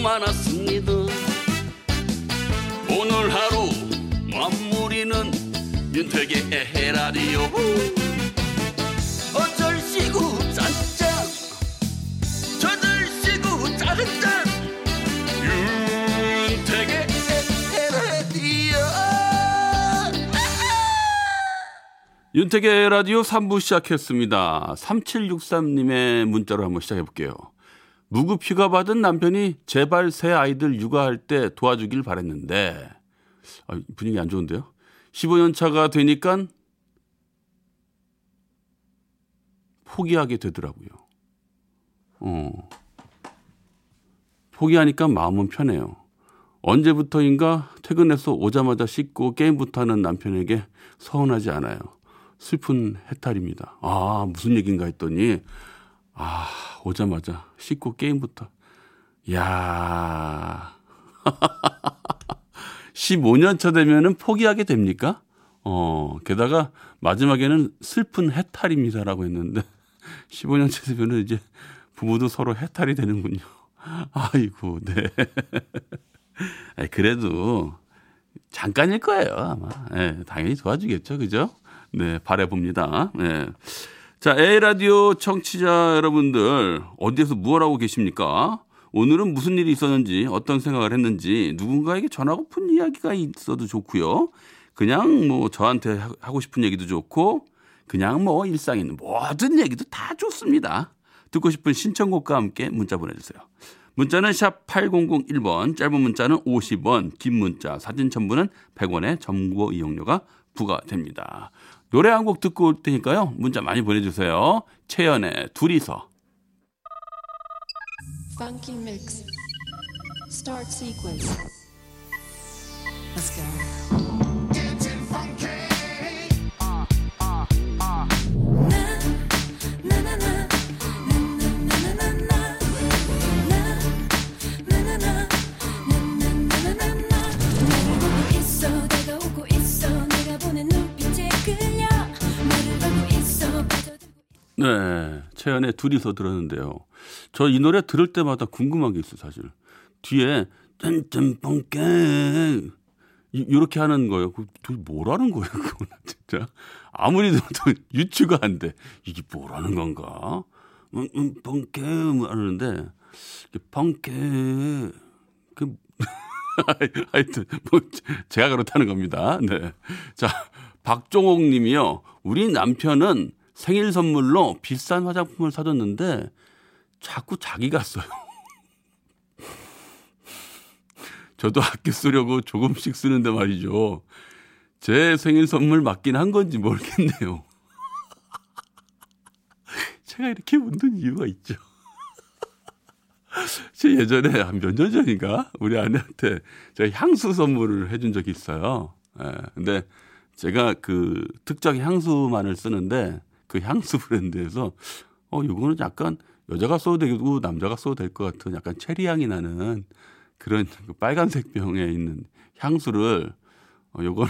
많았습니다. 오늘 하루 마무리는 윤택의 에헤라디오. 어쩔 시구 짠짠 저들 시구 짠짠 윤택의 에헤라디오. 윤택의 라디오 3부 시작했습니다. 3763님의 문자로 한번 시작해 볼게요. 무급 휴가 받은 남편이 제발 새 아이들 육아할 때 도와주길 바랬는데, 분위기 안 좋은데요? 15년 차가 되니까 포기하게 되더라고요. 포기하니까 마음은 편해요. 언제부터인가 퇴근해서 오자마자 씻고 게임부터 하는 남편에게 서운하지 않아요. 슬픈 해탈입니다. 아, 무슨 얘기인가 했더니 오자마자 씻고 게임부터. 이야. 15년 차 되면은 포기하게 됩니까? 게다가 마지막에는 슬픈 해탈입니다라고 했는데 15년 차 되면은 이제 부모도 서로 해탈이 되는군요. 아이고, 네. 그래도 잠깐일 거예요, 아마. 네, 당연히 도와주겠죠, 그죠? 네, 바라봅니다. 네. 자, 에헤라디오 청취자 여러분들, 어디에서 무엇 하고 계십니까? 오늘은 무슨 일이 있었는지, 어떤 생각을 했는지, 누군가에게 전하고픈 이야기가 있어도 좋고요. 그냥 뭐 저한테 하고 싶은 얘기도 좋고, 그냥 뭐 일상에 있는 모든 얘기도 다 좋습니다. 듣고 싶은 신청곡과 함께 문자 보내주세요. 문자는 샵 8001번, 짧은 문자는 50원, 긴 문자, 사진 첨부는 100원의 정보 이용료가 부과됩니다. 노래 한 곡 듣고 올 테니까요. 문자 많이 보내주세요. 채연의 둘이서. Funky mix. Start sequence. Let's go. Dancing funky. 네, 채연의 둘이서 들었는데요. 저 이 노래 들을 때마다 궁금한 게 있어요, 사실. 뒤에 짠짠뽕깽 이렇게 하는 거예요. 도대체 뭐라는 거예요, 그건 진짜. 아무리 들어도 유추가 안 돼. 이게 뭐라는 건가? 뽕깽 하는데 뽕깽 그 하여튼 뭐 제가 그렇다는 겁니다. 네, 자 박종옥님이요. 우리 남편은 생일 선물로 비싼 화장품을 사줬는데 자꾸 자기가 써요. 저도 아껴 쓰려고 조금씩 쓰는데 말이죠. 제 생일 선물 맞긴 한 건지 모르겠네요. 제가 이렇게 웃는 이유가 있죠. 제 예전에 한 몇 년 전인가 우리 아내한테 제가 향수 선물을 해준 적이 있어요. 네, 근데 제가 그 특정 향수만을 쓰는데 그 향수 브랜드에서 요거는 약간 여자가 써도 되고 남자가 써도 될 것 같은 약간 체리향이 나는 그런 그 빨간색 병에 있는 향수를 요걸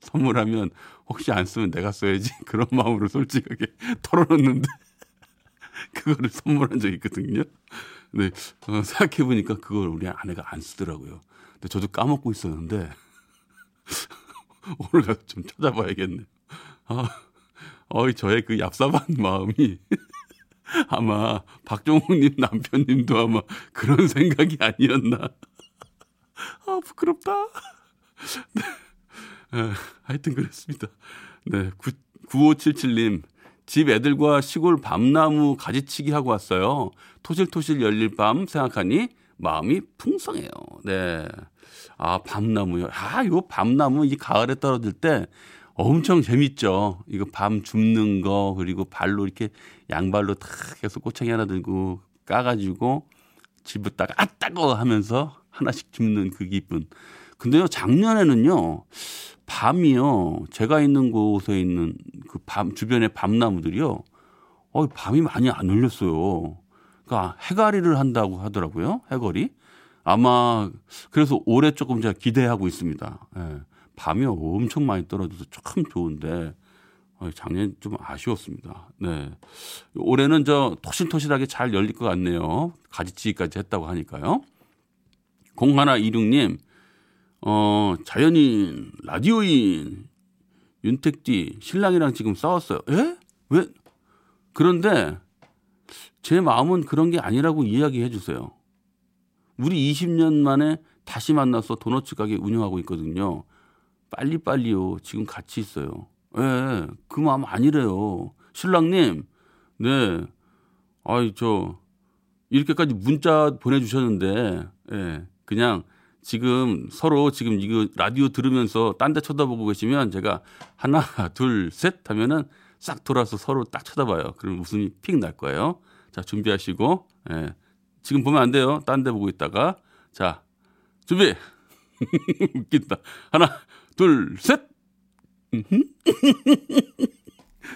선물하면 혹시 안 쓰면 내가 써야지 그런 마음으로 솔직하게 털어놓는데 그거를 선물한 적이 있거든요. 근데 생각해보니까 그걸 우리 아내가 안 쓰더라고요. 근데 저도 까먹고 있었는데 오늘 가서 좀 찾아봐야겠네. 저의 그 얍삽한 마음이 아마 박종욱님 남편님도 아마 그런 생각이 아니었나. 부끄럽다. 네. 하여튼 그랬습니다. 네, 9577님. 집 애들과 시골 밤나무 가지치기 하고 왔어요. 토실토실 열릴 밤 생각하니 마음이 풍성해요. 네. 밤나무요. 요 밤나무 이 가을에 떨어질 때 엄청 재밌죠. 이거 밤 줍는 거, 그리고 발로 이렇게 양발로 탁 해서 꼬챙이 하나 들고 까가지고 집었다가 아따고 하면서 하나씩 줍는 그 기분. 근데요, 작년에는요, 밤이요, 제가 있는 곳에 있는 그 밤, 주변의 밤나무들이요, 밤이 많이 안 울렸어요. 그러니까 해가리를 한다고 하더라고요. 해거리. 아마 그래서 올해 조금 제가 기대하고 있습니다. 예. 밤이 엄청 많이 떨어져서 참 좋은데 작년 좀 아쉬웠습니다. 네, 올해는 토실토실하게 잘 열릴 것 같네요. 가지치기까지 했다고 하니까요. 0126님, 자연인, 라디오인, 윤택디, 신랑이랑 지금 싸웠어요. 에? 왜? 그런데 제 마음은 그런 게 아니라고 이야기해 주세요. 우리 20년 만에 다시 만나서 도넛 가게 운영하고 있거든요. 빨리빨리요. 지금 같이 있어요. 예, 그 마음 아니래요. 신랑님, 네. 아이, 이렇게까지 문자 보내주셨는데, 예, 그냥 지금 서로 지금 이거 라디오 들으면서 딴 데 쳐다보고 계시면 제가 하나, 둘, 셋 하면은 싹 돌아서 서로 딱 쳐다봐요. 그럼 웃음이 픽 날 거예요. 자, 준비하시고, 예. 지금 보면 안 돼요. 딴 데 보고 있다가. 자, 준비! 웃긴다. 하나, 둘, 셋!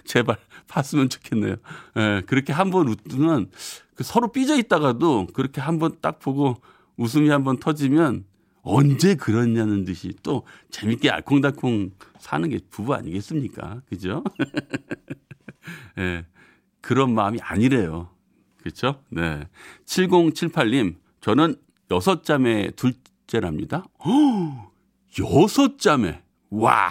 제발 봤으면 좋겠네요. 예, 그렇게 한번 웃으면 서로 삐져 있다가도 그렇게 한번 딱 보고 웃음이 한번 터지면 언제 그러냐는 듯이 또 재밌게 알콩달콩 사는 게 부부 아니겠습니까? 그죠? 예, 그런 마음이 아니래요. 그렇죠? 네. 7078님, 저는 6자매 둘째랍니다. 허! 6자매! 와!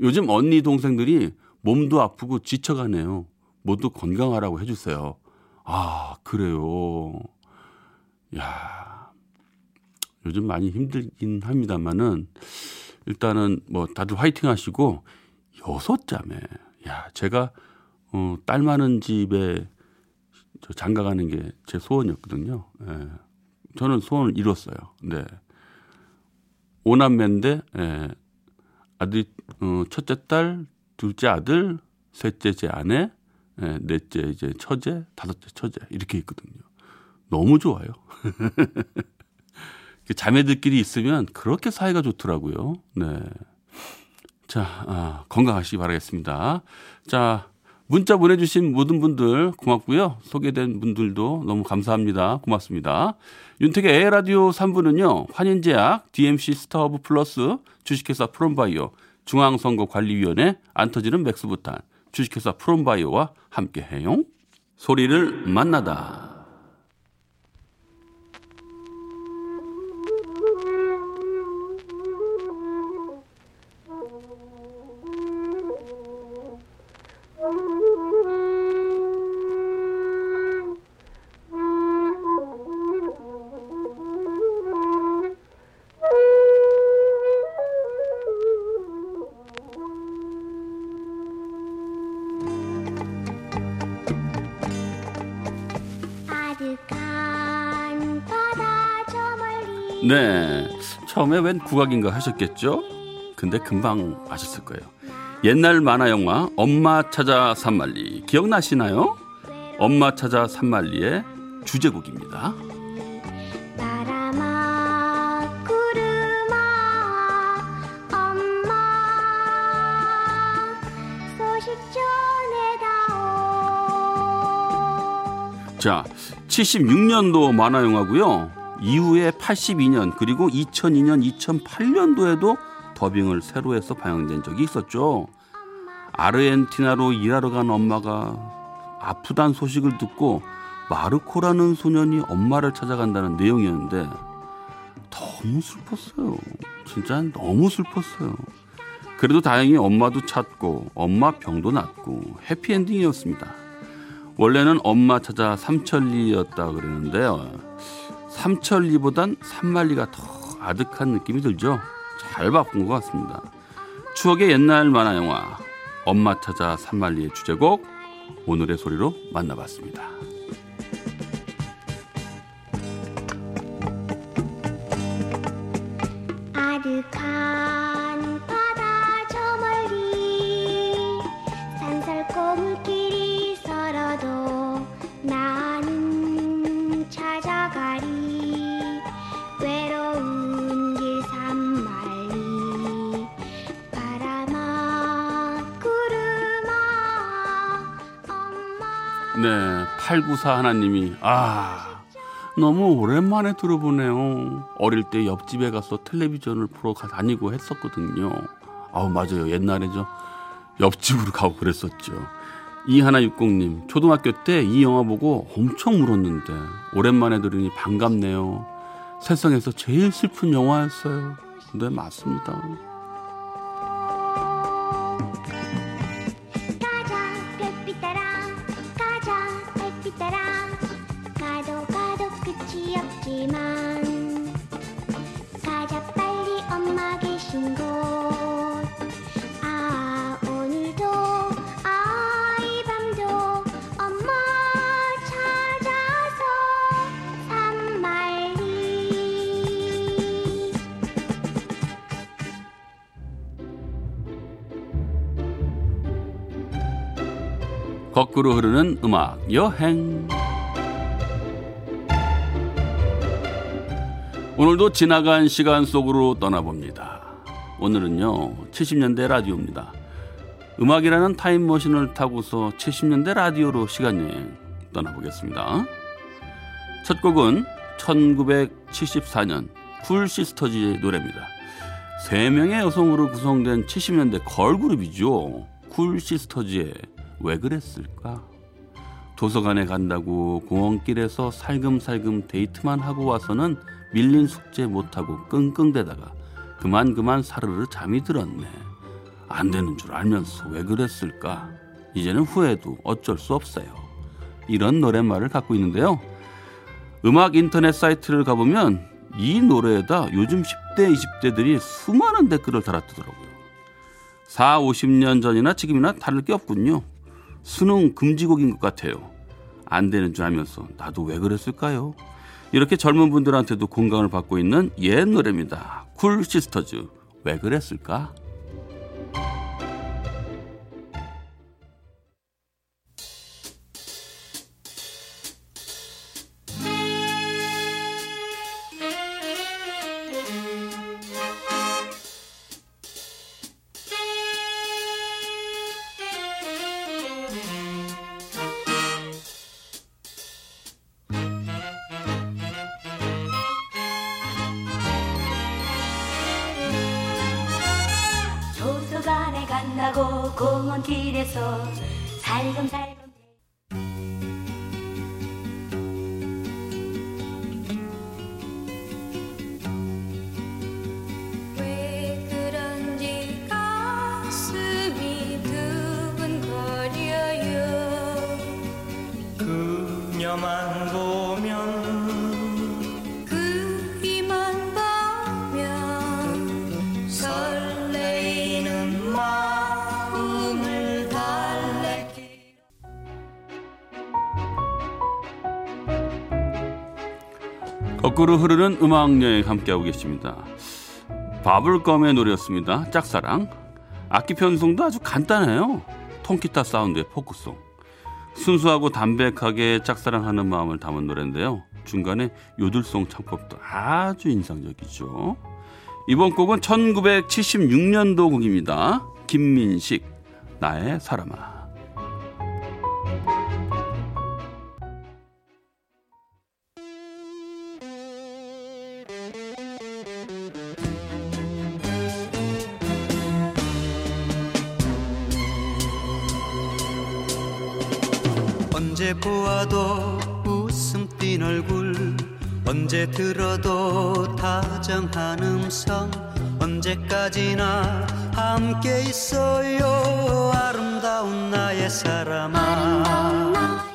요즘 언니 동생들이 몸도 아프고 지쳐가네요. 모두 건강하라고 해주세요. 아, 그래요. 야, 요즘 많이 힘들긴 합니다만은 일단은 뭐 다들 화이팅 하시고 6자매. 야, 제가 딸 많은 집에 장가가는 게 제 소원이었거든요. 예. 저는 소원을 이뤘어요. 네. 5남매인데 예. 아들이 첫째 딸, 둘째 아들, 셋째 제 아내, 예, 넷째 이제 처제, 다섯째 처제 이렇게 있거든요. 너무 좋아요. 자매들끼리 있으면 그렇게 사이가 좋더라고요. 네. 자, 건강하시기 바라겠습니다. 자, 문자 보내주신 모든 분들 고맙고요. 소개된 분들도 너무 감사합니다. 고맙습니다. 윤택의 에헤라디오 3부는요. 환인제약, DMC 스타허브 플러스, 주식회사 프롬바이오, 중앙선거관리위원회, 안 터지는 맥스부탄, 주식회사 프롬바이오와 함께해요. 소리를 만나다. 네, 처음에 웬 국악인가 하셨겠죠? 근데 금방 아셨을 거예요. 옛날 만화 영화 엄마 찾아 산만리 기억나시나요? 엄마 찾아 산만리의 주제곡입니다. 자, 76년도 만화 영화고요. 이후에 82년 그리고 2002년 2008년도에도 더빙을 새로 해서 방영된 적이 있었죠. 아르헨티나로 일하러 간 엄마가 아프단 소식을 듣고 마르코라는 소년이 엄마를 찾아간다는 내용이었는데 너무 슬펐어요. 진짜 너무 슬펐어요. 그래도 다행히 엄마도 찾고 엄마 병도 낫고 해피엔딩이었습니다. 원래는 엄마 찾아 삼천리였다 그러는데요. 삼천리보단 산만리가 더 아득한 느낌이 들죠. 잘 바꾼 것 같습니다. 추억의 옛날 만화 영화 엄마 찾아 산만리의 주제곡 오늘의 소리로 만나봤습니다. 아득한 바다 저 멀리 산설 꼬물길이 서러도 나는 찾아가리 네, 894 하나님이 너무 오랜만에 들어보네요. 어릴 때 옆집에 가서 텔레비전을 보러 다니고 했었거든요. 아우 맞아요. 옛날에 저 옆집으로 가고 그랬었죠. 2160님, 초등학교 때 이 영화 보고 엄청 울었는데 오랜만에 들으니 반갑네요. 세상에서 제일 슬픈 영화였어요. 네, 맞습니다. 거꾸로 흐르는 음악 여행. 오늘도 지나간 시간 속으로 떠나봅니다. 오늘은요 70년대 라디오입니다. 음악이라는 타임머신을 타고서 70년대 라디오로 시간여행 떠나보겠습니다. 첫 곡은 1974년 쿨 시스터즈의 노래입니다. 3명의 여성으로 구성된 70년대 걸그룹이죠. 쿨 시스터즈의 왜 그랬을까? 도서관에 간다고 공원길에서 살금살금 데이트만 하고 와서는 밀린 숙제 못하고 끙끙대다가 그만 사르르 잠이 들었네. 안 되는 줄 알면서 왜 그랬을까? 이제는 후회도 어쩔 수 없어요. 이런 노랫말을 갖고 있는데요. 음악 인터넷 사이트를 가보면 이 노래에다 요즘 10대, 20대들이 수많은 댓글을 달았더라고요. 40-50년 전이나 지금이나 다를 게 없군요. 수능 금지곡인 것 같아요. 안 되는 줄 알면서 나도 왜 그랬을까요? 이렇게 젊은 분들한테도 공감을 받고 있는 옛 노래입니다. 쿨 시스터즈 왜 그랬을까? 간다고 공원 길에서 살금살금. 왜 그런지 가슴이 두근거려요. 그녀만 보면 그이만 보면 설레이는 마음. 거꾸로 흐르는 음악여행 함께하고 계십니다. 바블검의 노래였습니다. 짝사랑. 악기 편성도 아주 간단해요. 통기타 사운드의 포크송. 순수하고 담백하게 짝사랑하는 마음을 담은 노래인데요. 중간에 요들송 창법도 아주 인상적이죠. 이번 곡은 1976년도 곡입니다. 김민식, 나의 사람아. 언제 보아도 웃음 띤 얼굴, 언제 들어도 다정한 음성, 언제까지나 함께 있어요. 아름다운 나의 사람아. 아름다운 나.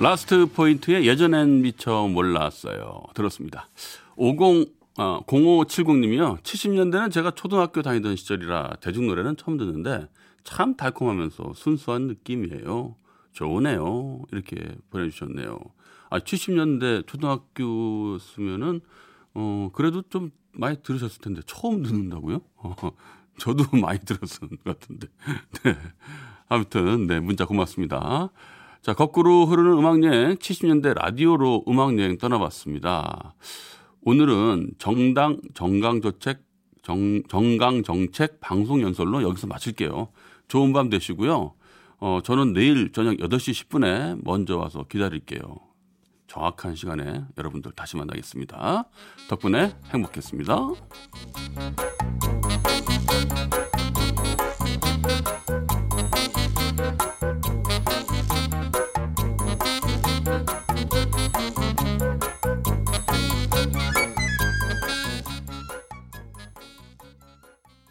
라스트 포인트에 예전엔 미처 몰랐어요. 들었습니다. 0570님이요. 70년대는 제가 초등학교 다니던 시절이라 대중노래는 처음 듣는데 참 달콤하면서 순수한 느낌이에요. 좋으네요. 이렇게 보내주셨네요. 70년대 초등학교였으면은 그래도 좀 많이 들으셨을 텐데 처음 듣는다고요? 저도 많이 들었을 것 같은데. 네. 아무튼 네, 문자 고맙습니다. 자, 거꾸로 흐르는 음악여행 70년대 라디오로 음악여행 떠나봤습니다. 오늘은 정강정책 방송 연설로 여기서 마칠게요. 좋은 밤 되시고요. 저는 내일 저녁 8시 10분에 먼저 와서 기다릴게요. 정확한 시간에 여러분들 다시 만나겠습니다. 덕분에 행복했습니다.